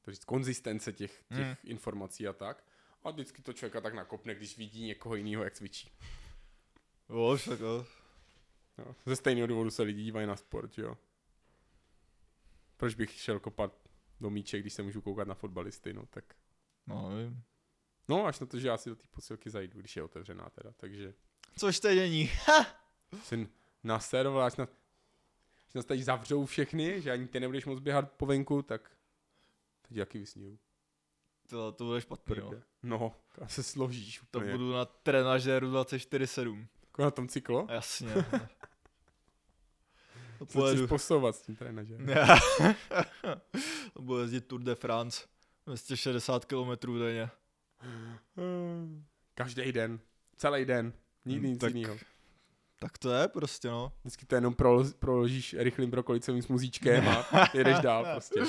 to říct, konzistence těch, těch hmm. informací a tak. A vždycky to člověka tak nakopne, když vidí někoho jiného, jak cvičí. Jo, však jo. Ze stejného důvodu se lidi dívají na sport, jo. Proč bych šel kopat do míče, když se můžu koukat na fotbalisty, no tak. No, nevím. No, až na to, že já si do té posilky zajdu, když je otevřená teda, takže. Což teď není, ha! Jsi naseroval, až na... Že nás tady zavřou všechny, že ani ty nebudeš moc běhat po venku, tak teď jaký vysníhu. To, to bude špatný, jo. No, to se složíš úplně. To budu na trenažéru dvacet čtyři sedm. Jako na tom cyklo? Jasně. To pojedu. Chceš posouvat s tím trenažérem. To bude jezdit Tour de France. dvě stě šedesát kilometrů denně. Každý den. Celý den. Nikdy nic jiného. Tak to je prostě, no. Vždycky to jenom proložíš rychlým brokolicovým smuzíčkem a jedeš dál prostě.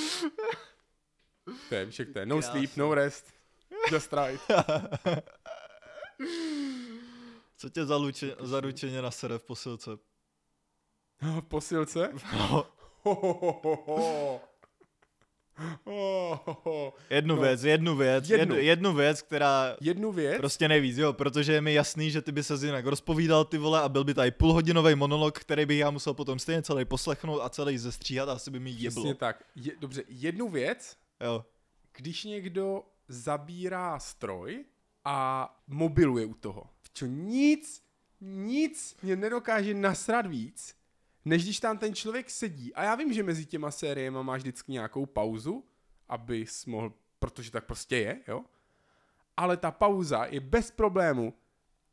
To je, však to je. No krásný. Sleep, no rest, just right. Co tě zaluče, zaručeně nasede v posilce? V posilce? No. Ho, ho, ho, ho, ho. Oh, oh, oh. Jednu no, věc, jednu věc, jednu. Jed, jednu věc, která jednu věc? Prostě nejvíc, jo, protože je mi jasný, že ty by se jinak rozpovídal, ty vole, a byl by tady půlhodinový monolog, který bych já musel potom stejně celý poslechnout a celý zestříhat a asi by mi jeblo. Přesně tak, je, dobře, jednu věc, jo. Když někdo zabírá stroj a mobiluje u toho, čo nic, nic mě nedokáže nasrat víc, než když tam ten člověk sedí. A já vím, že mezi těma sériema máš vždycky nějakou pauzu, abys mohl, protože tak prostě je, jo. Ale ta pauza je bez problému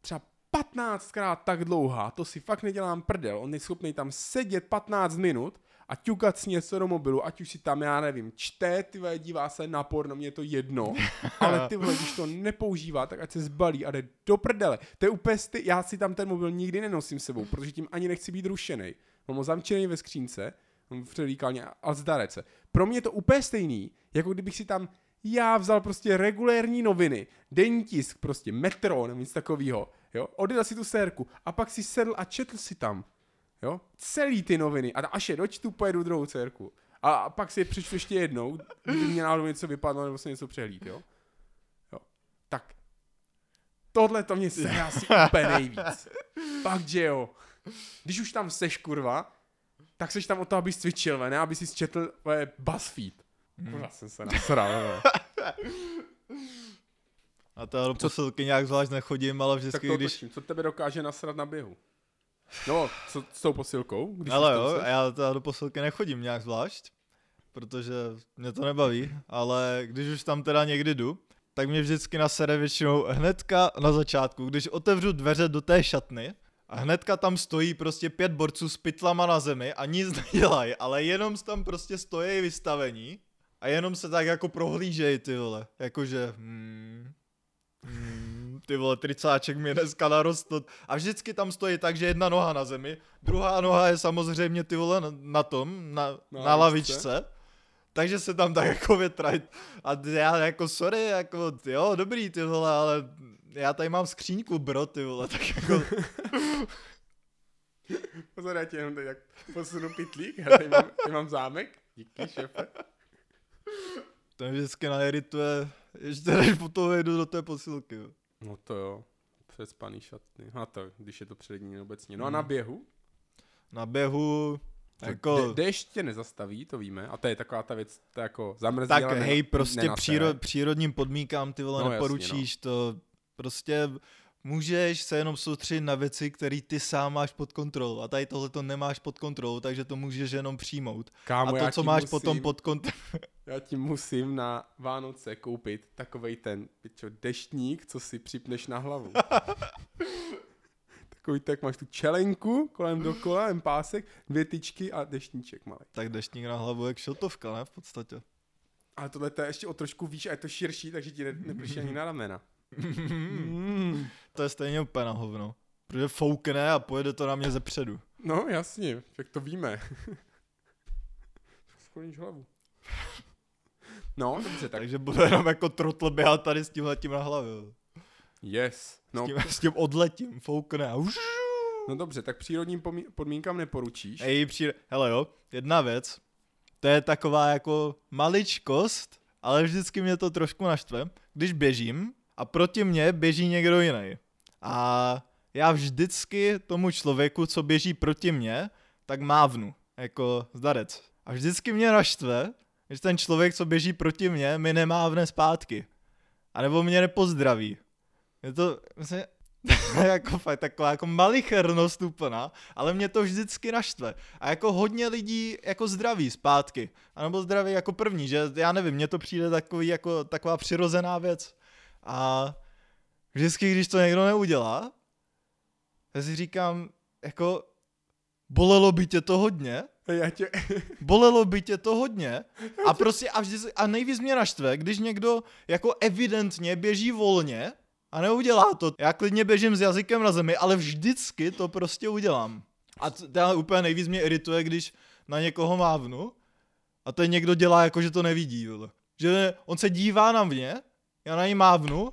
třeba patnáctkrát tak dlouhá, to si fakt nedělám prdel. On je schopný tam sedět patnáct minut a ťukat si něco do mobilu, ať už si tam, já nevím, čte, tyhle, dívá se na porno, mě je to jedno, ale tyhle, když to nepoužívá, tak ať se zbalí a jde do prdele. To je úplně sty... Já si tam ten mobil nikdy nenosím s sebou, protože tím ani nechci být rušenej. Mám ho zamčený ve skřínce, mám předlíkálně a zdarece. Pro mě je to úplně stejný, jako kdybych si tam já vzal prostě regulérní noviny, denní tisk, prostě Metro nebo nic takového, jo, odjel si tu sérku a pak si sedl a četl si tam, jo, celý ty noviny a až je dočtu, pojedu druhou sérku a, a pak si je přečtu ještě jednou, kdyby mě náhodou něco vypadlo nebo se něco přehlíd, jo. Jo, tak tohle to mě se asi úplně nejvíc. Fakt, že jo. Když už tam seš, kurva, tak seš tam o to, abys cvičil, ne? Aby si četl BuzzFeed. Hmm. Kurva, jsem se nasral. A to do posilky nějak zvlášť nechodím, ale vždycky, tak když... Točím. Co tebe dokáže nasrat na běhu? No, co s tou posilkou? Když ale jo, seš? Já do posilky nechodím nějak zvlášť, protože mě to nebaví, ale když už tam teda někdy jdu, tak mě vždycky nasere většinou hnedka na začátku, když otevřu dveře do té šatny, a hnedka tam stojí prostě pět borců s pytlama na zemi a nic nedělají, ale jenom tam prostě stojí vystavení a jenom se tak jako prohlížejí, ty vole. Jakože, hmm, hmm, ty vole, tricáček mi dneska narostl. A vždycky tam stojí tak, že jedna noha na zemi, druhá noha je samozřejmě, ty vole, na tom, na, na, na lavičce. Takže se tam tak jako větrají. A já jako sorry, jako jo, dobrý, ty vole, ale já tady mám skříňku, bro, ty vole, tak jako... Pozor, já ti jenom tak posunu pitlík, já tady mám, tady mám zámek, díky, šefe. To mě vždycky najerituje, ještě než potom jdu do té posilky. Jo. No to jo, přespaný šatny, a to, když je to přední obecně. No a na běhu? Na běhu... Jako... Déšť tě nezastaví, to víme, a to je taková ta věc, to jako zamrzí, tak hej, prostě příro, přírodním podmínkám, ty vole, no, neporučíš, jasně, no. To prostě můžeš se jenom soustředit na věci, které ty sám máš pod kontrolou. A tady tohle to nemáš pod kontrolou, takže to můžeš jenom přijmout. Kámo, a to, co máš musím, potom pod kontrolou. Já ti musím na Vánoce koupit takovej ten pičo, deštník, co si připneš na hlavu. Takový tak máš tu čelenku kolem dokola, jen pásek, dvě tyčky a deštníček malý. Tak deštník na hlavu je šiltovka, ne? V podstatě. Ale tohle to je ještě o trošku výš a je to širší, takže ti ne- neprší ani na ramena. Mm. To je stejně úplně na hovno. Protože foukne a pojede to na mě zepředu. No jasně, tak to víme. Skloníš hlavu. No, dobře, tak. Takže bude nám jako trotl běhat tady s tímhletím na hlavě. Yes. No. S, tím, s tím odletím, foukne a už. No dobře, tak přírodním pomí- podmínkám neporučíš. Ej, příro... Hele jo, jedna věc. To je taková jako maličkost, ale vždycky mě to trošku naštve. Když běžím a proti mně běží někdo jiný. A já vždycky tomu člověku, co běží proti mně, tak mávnu. Jako zdarec. A vždycky mě naštve, že ten člověk, co běží proti mně, mi nemávne zpátky. A nebo mě nepozdraví. Je to, myslím, jako fakt taková jako malichernost úplná, ale mě to vždycky naštve. A jako hodně lidí jako zdraví zpátky. A nebo zdraví jako první, že já nevím, mně to přijde takový, jako taková přirozená věc. A vždycky, když to někdo neudělá, já si říkám, jako bolelo by tě to hodně, já tě... bolelo by tě to hodně a prostě a, vždy, a nejvíc mě naštve, když někdo jako evidentně běží volně a neudělá to. Já klidně běžím s jazykem na zemi, ale vždycky to prostě udělám. A to úplně nejvíc mě irituje, když na někoho mávnu a ten někdo dělá jako, že to nevidí. Že on se dívá na mě, já na něj mávnu,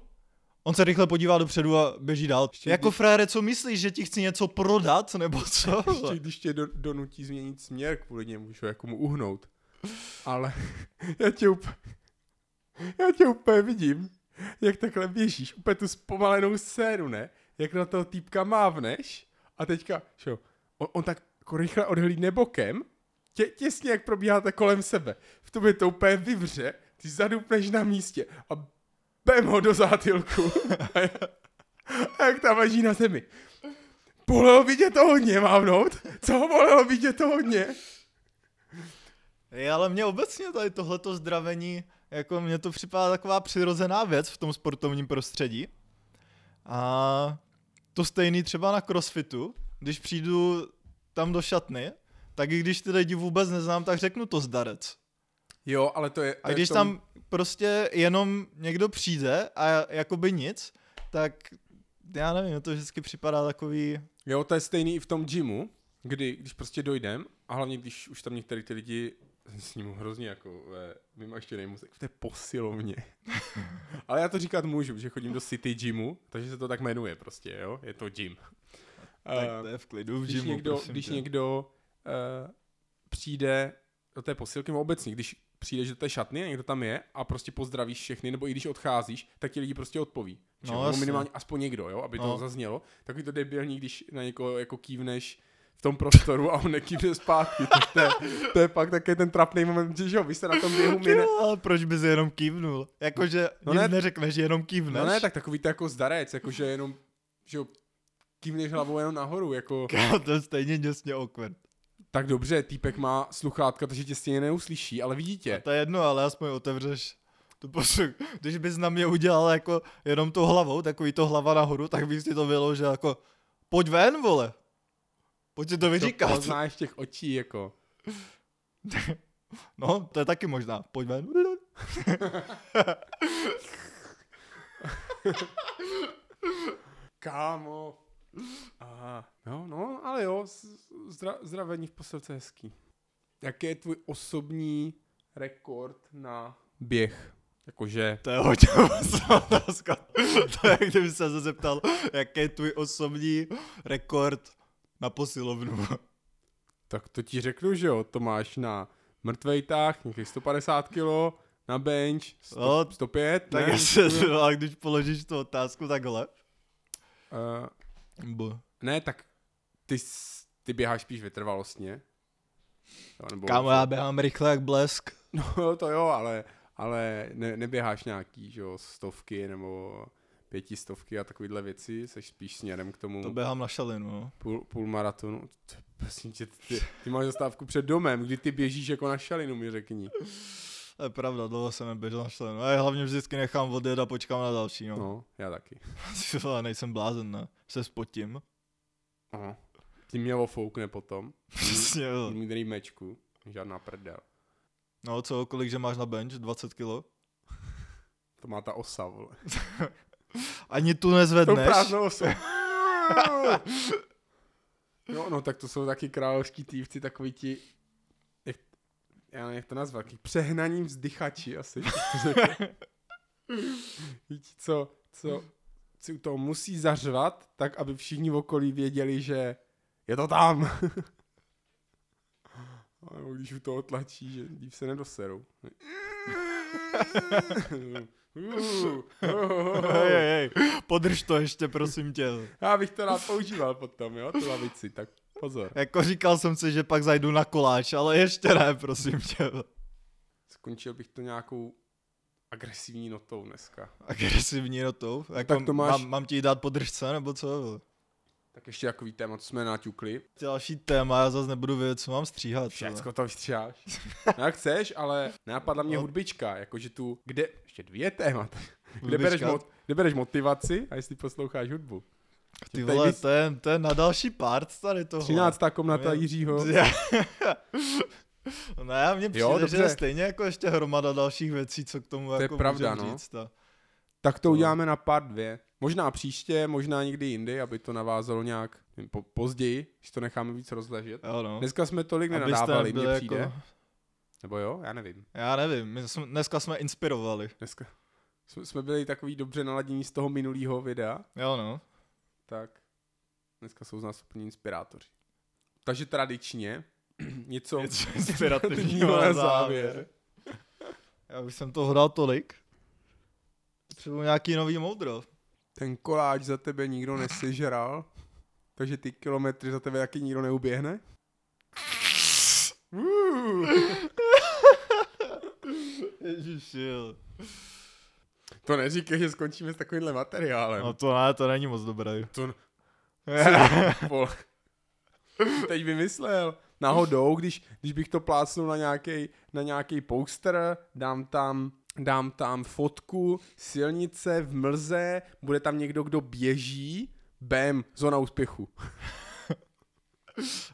on se rychle podívá dopředu a běží dál. Ještě jako když... frére, co myslíš, že ti chci něco prodat, nebo co? Ještě když tě do, donutí změnit směr, kvůli němu, že jako mu uhnout. Ale já tě úplně, já tě úplně vidím. Jak takhle běžíš, úplně tu zpomalenou scénu, ne? Jak na toho týpka mávneš a teďka, šo, on, on tak jako rychle odhlídne bokem, tě, těsně jak probíháte kolem sebe. V tobě to úplně vyvře, ty zadupneš na místě a bém ho do zátylku. a, jak, a jak tam leží na zemi. Bolelo by tě to hodně mávnout? Co bolelo by tě to hodně? Ej, ale mě obecně tady tohleto zdravení... Jako mně to připadá taková přirozená věc v tom sportovním prostředí. A to stejný třeba na crossfitu, když přijdu tam do šatny, tak i když ty lidi vůbec neznám, tak řeknu to zdarec. Jo, ale to je... To a když je tom... tam prostě jenom někdo přijde a jakoby nic, tak já nevím, mě to vždycky připadá takový... Jo, to je stejný i v tom gymu, kdy, když prostě dojdem a hlavně když už tam některý ty lidi... S ním hrozně jako ve vymaštěnej mozek v té posilovně. Ale já to říkat můžu, že chodím do City Džimu, takže se to tak jmenuje prostě, jo? Je to gym. Tak to je v klidu v když gymu, někdo, Když tě. někdo uh, přijde do té posilky, obecně, když přijdeš do té šatny a někdo tam je a prostě pozdravíš všechny, nebo i když odcházíš, tak ti lidi prostě odpoví. No, minimálně aspoň někdo, jo? Aby no. to zaznělo. Takový to debilní, když na někoho jako kývneš v tom prostoru a on nekývne zpátky. To je, to je pak taky ten trapný moment, že jo, vy jste na tom běhu mine... Ale proč bys jenom kývnul? Jakože no nic ne... neřekneš, jenom kývneš. No ne, tak takový to jako zdarec, jakože jenom, že jo, kývneš hlavou jenom nahoru, jako... To je stejně děsně awkward. Tak dobře, týpek má sluchátka, takže tě stejně neuslyší, ale vidíte. A to je jedno, ale aspoň otevřeš tu posuch. Když bys na mě udělal jako jenom tou hlavou, takový to hlava nahoru, tak bych si to vyložil jako, pojď ven, vole. Pojď si to vyříkat. To poznáš těch očí, jako. No, to je taky možná. Pojď ven. Kámo. Aha. No, no, ale jo, zdra, zdravení v posilce hezký. Jaký je tvůj osobní rekord na běh? Jakože... To je hodně otázka. To je, kdyby se zeptal, jaký je tvůj osobní rekord na posilovnu. Tak to ti řeknu, že jo, to máš na mrtvej tah, nějakých sto padesát kilo, na bench, sto, no, sto pět. Tak ne, se, no, a když položíš tu otázku takhle? Uh, ne, tak ty, ty běháš spíš vytrvalostně. Nebo kámo, já běhám rychle jak blesk. No to jo, ale, ale ne, neběháš nějaký, že jo, stovky nebo... pětistovky a takovýhle věci, seš spíš směrem k tomu. To běhám na šalinu. Půl, půl maratonu. Ty, ty, ty máš zastávku před domem, kdy ty běžíš jako na šalinu, mi řekni. To je pravda, dlouho jsem neběžel na šalinu. Já hlavně vždycky nechám odjet a počkám na další. No, no já taky. Nejsem blázen, ne? Se spotím. Aha. Ty mě ofoukne potom. Ty mi drý mečku. Žádná prdel. No co, kolik že máš na bench? dvacet kilo? To má ta osa, vole. Ani tu nezvedneš. To prázdnou osu. no, no, tak to jsou taky královský tývci, takový ti, jak, já nevím, jak to nazvat, takový přehnaní vzdychači asi. Víte, co, co si u toho musí zařvat, tak aby všichni v okolí věděli, že je to tam. Nebo když u toho tlačí, že dív se nedoserou. Uh, oh, oh, oh. Hej, hej, podrž to ještě, prosím tě. Já bych to rád používal potom, jo, tu lavici, tak pozor. Jako říkal jsem si, že pak zajdu na koláč, ale ještě ne, prosím tě. Skončil bych to nějakou agresivní notou dneska. Agresivní notou? Jako tak to máš... mám, mám ti dát podržce, nebo co? Tak ještě takový téma, co jsme naťukli. Další téma, já zase nebudu vědět, co mám stříhat. Všecko to vystříháš. No jak chceš, ale napadla mě hudbička, jakože tu, kde, ještě dvě témata. Kde bereš, mo- kde bereš motivaci a jestli posloucháš hudbu. Ty vole, to je, to je na další part tady toho. třináctá komnata Jiřího. No já mě přijde, jo, že je stejně jako ještě hromada dalších věcí, co k tomu to jako pravda, můžem no. říct. Ta... Tak to uděláme na part dvě. Možná příště, možná někdy jindy, aby to navázalo nějak po, později, když to necháme víc rozležet. Jo, no. Dneska jsme tolik nenadávali, mně přijde. Jako... Nebo jo? Já nevím. Já nevím, my jsme, dneska jsme inspirovali. Dneska jsme, jsme byli takový dobře naladění z toho minulého videa. Jo no. Tak dneska jsou z nás úplně inspirátoři. Takže tradičně něco, něco inspirativního na závěr. Já už jsem toho dal tolik. Potřebuji nějaký nový moudro. Ten koláč za tebe nikdo nesežral, takže ty kilometry za tebe taky nikdo neuběhne. Ježišil. To neříkej, že skončíme s takovýmhle materiálem. No to ne, to není moc dobré. To... Teď vymyslel. Náhodou, když, když bych to plácnul na nějaký na nějaký poster, dám tam... Dám tam fotku, silnice v mlze, bude tam někdo, kdo běží, bam, zóna úspěchu.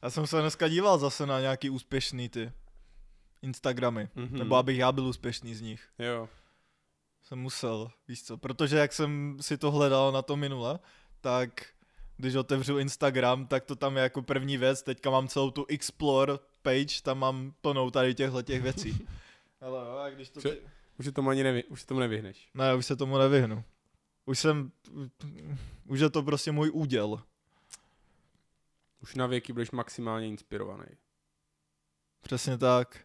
Já jsem se dneska díval zase na nějaký úspěšný ty Instagramy, mm-hmm. nebo abych já byl úspěšný z nich. Jo. Jsem musel, víš co, protože jak jsem si to hledal na to minule, tak když otevřu Instagram, tak to tam je jako první věc, teďka mám celou tu Explore page, tam mám plnou tady těchhletěch věcí. Hele, a když to... Ty... Už se tomu ani nevy, už se tomu nevyhneš. Ne, už se tomu nevyhnu. Už jsem, už je to prostě můj úděl. Už na věky budeš maximálně inspirovaný. Přesně tak.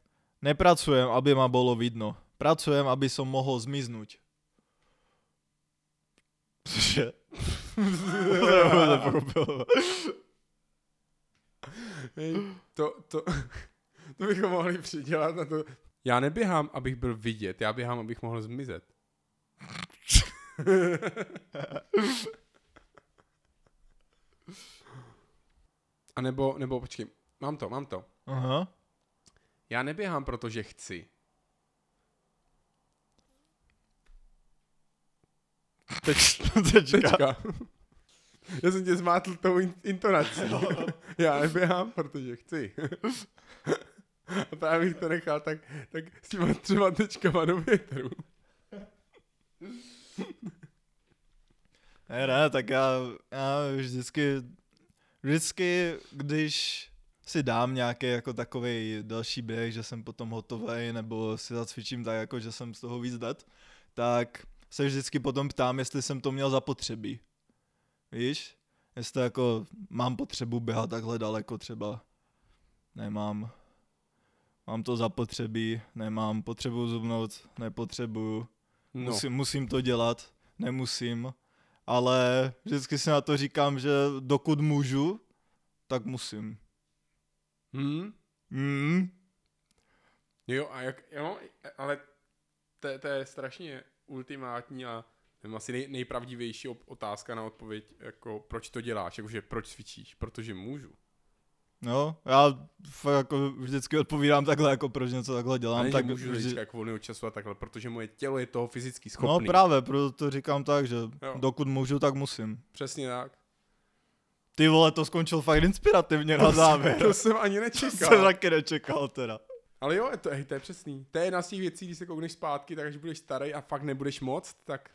Nepracujem, aby ma bylo vidno. Pracujem, aby som mohl zmiznout. Cože? To, to, to bychom mohli přidělat na to... Já neběhám, abych byl vidět, já běhám, abych mohl zmizet. A nebo, nebo počkej, mám to, mám to. Aha. Já neběhám, protože chci. Teď, tečka. Já jsem tě zmátl tou intonací. Já neběhám, protože chci. A právě bych to nechal tak, tak s těma třema tečkama do větru. Ne, ne, tak já, já vždycky, vždycky, když si dám nějaký jako takovej další běh, že jsem potom hotovej, nebo si zacvičím tak jako, že jsem z toho víc dat, tak se vždycky potom ptám, jestli jsem to měl zapotřebí. Víš? Jestli jako mám potřebu běhat takhle daleko třeba. Nemám. Mám to zapotřebí, nemám, potřebuju zubnout, nepotřebuju, no. musím, musím to dělat, nemusím, ale vždycky si na to říkám, že dokud můžu, tak musím. Hmm? Hmm? Jo, a jak, jo, ale to, to je strašně ultimátní a nevím, asi nej, nejpravdivější otázka na odpověď, jako proč to děláš, jakože proč cvičíš, protože můžu. No, já fakt jako vždycky odpovídám takhle, jako proč něco takhle dělám. Ne, tak můžu vždy... říct jako volného času a takhle, protože moje tělo je toho fyzicky schopné. No právě, proto to říkám tak, že jo. Dokud můžu, tak musím. Přesně tak. Ty vole, to skončil fakt inspirativně to na závěr. Jsem, to jsem ani nečekal. To jsem taky nečekal teda. Ale jo, to, hej, to je přesný. To je jedna z těch věcí, když se koukneš zpátky, tak až budeš starý a fakt nebudeš moc, tak...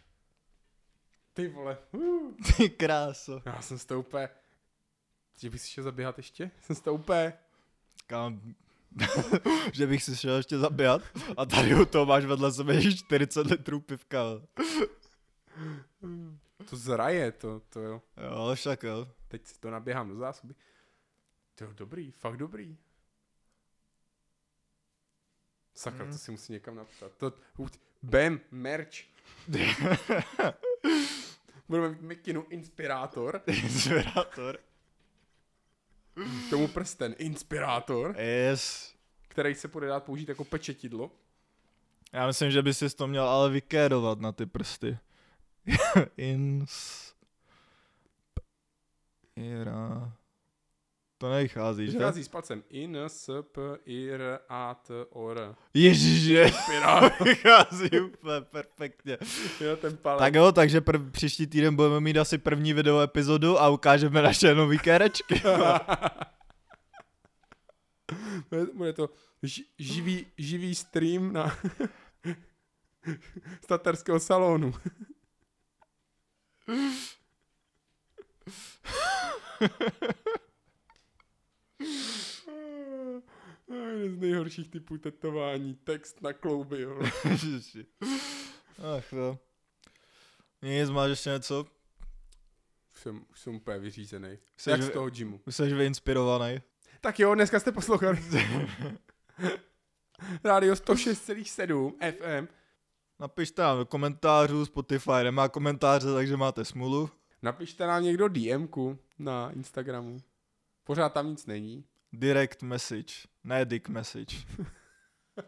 Ty vole. Uh. Ty kráso. Já jsem z toho úplně... Že bych si šel zaběhat ještě? Jsem z toho úplně... Kam... Že bych si šel ještě zaběhat? A tady u toho máš vedle sebe čtyřicet litrů pivka. To zraje, to, to jo. Jo, ale však jo. Teď si to naběhám do zásoby. To je dobrý, fakt dobrý. Sakra, hmm. to si musím někam napsat. To, bam, merch. Budeme mít mikinu Inspirátor. Inspirátor. K tomu prsten Inspirátor. Yes. Který se bude dát použít jako pečetidlo. Já myslím, že by si to měl ale vykérovat na ty prsty. Ins... Ira... To nechází, že? Vychází s palcem. In, s, p, ir, a, t, or. Ježiže. Vychází úplně perfektně. Jo, ten palec. Tak jo, takže prv, příští týden budeme mít asi první video epizodu a ukážeme naše nový kérečky. Bude to ž, živý, živý stream na z tatarského salonu. Z nejhorších typů tetování. Text na klouby, jo. Ach jo. Nic, máš ještě něco? Jsem, jsem úplně vyřízený. Jseš Jak z toho džimu. Jseš vyinspirovaný. Tak jo, dneska jste poslouchali. Rádio sto šest celá sedm F M. Napište nám do komentářů, Spotify nemá komentáře, takže máte smůlu. Napište nám někdo D M ku na Instagramu. Pořád tam nic není. Direct message, ne dick message. Tak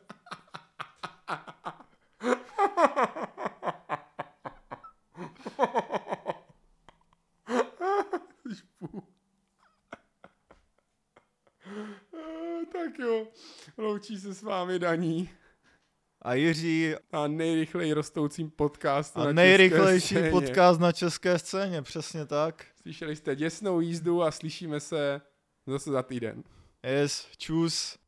jo, loučí se s vámi Daní. A Jiří. A nejrychleji rostoucím podcastu a na nejrychlejší české podcast na české scéně, přesně tak. Slyšeli jste Děsnou jízdu a slyšíme se zase za týden. Yes, čus.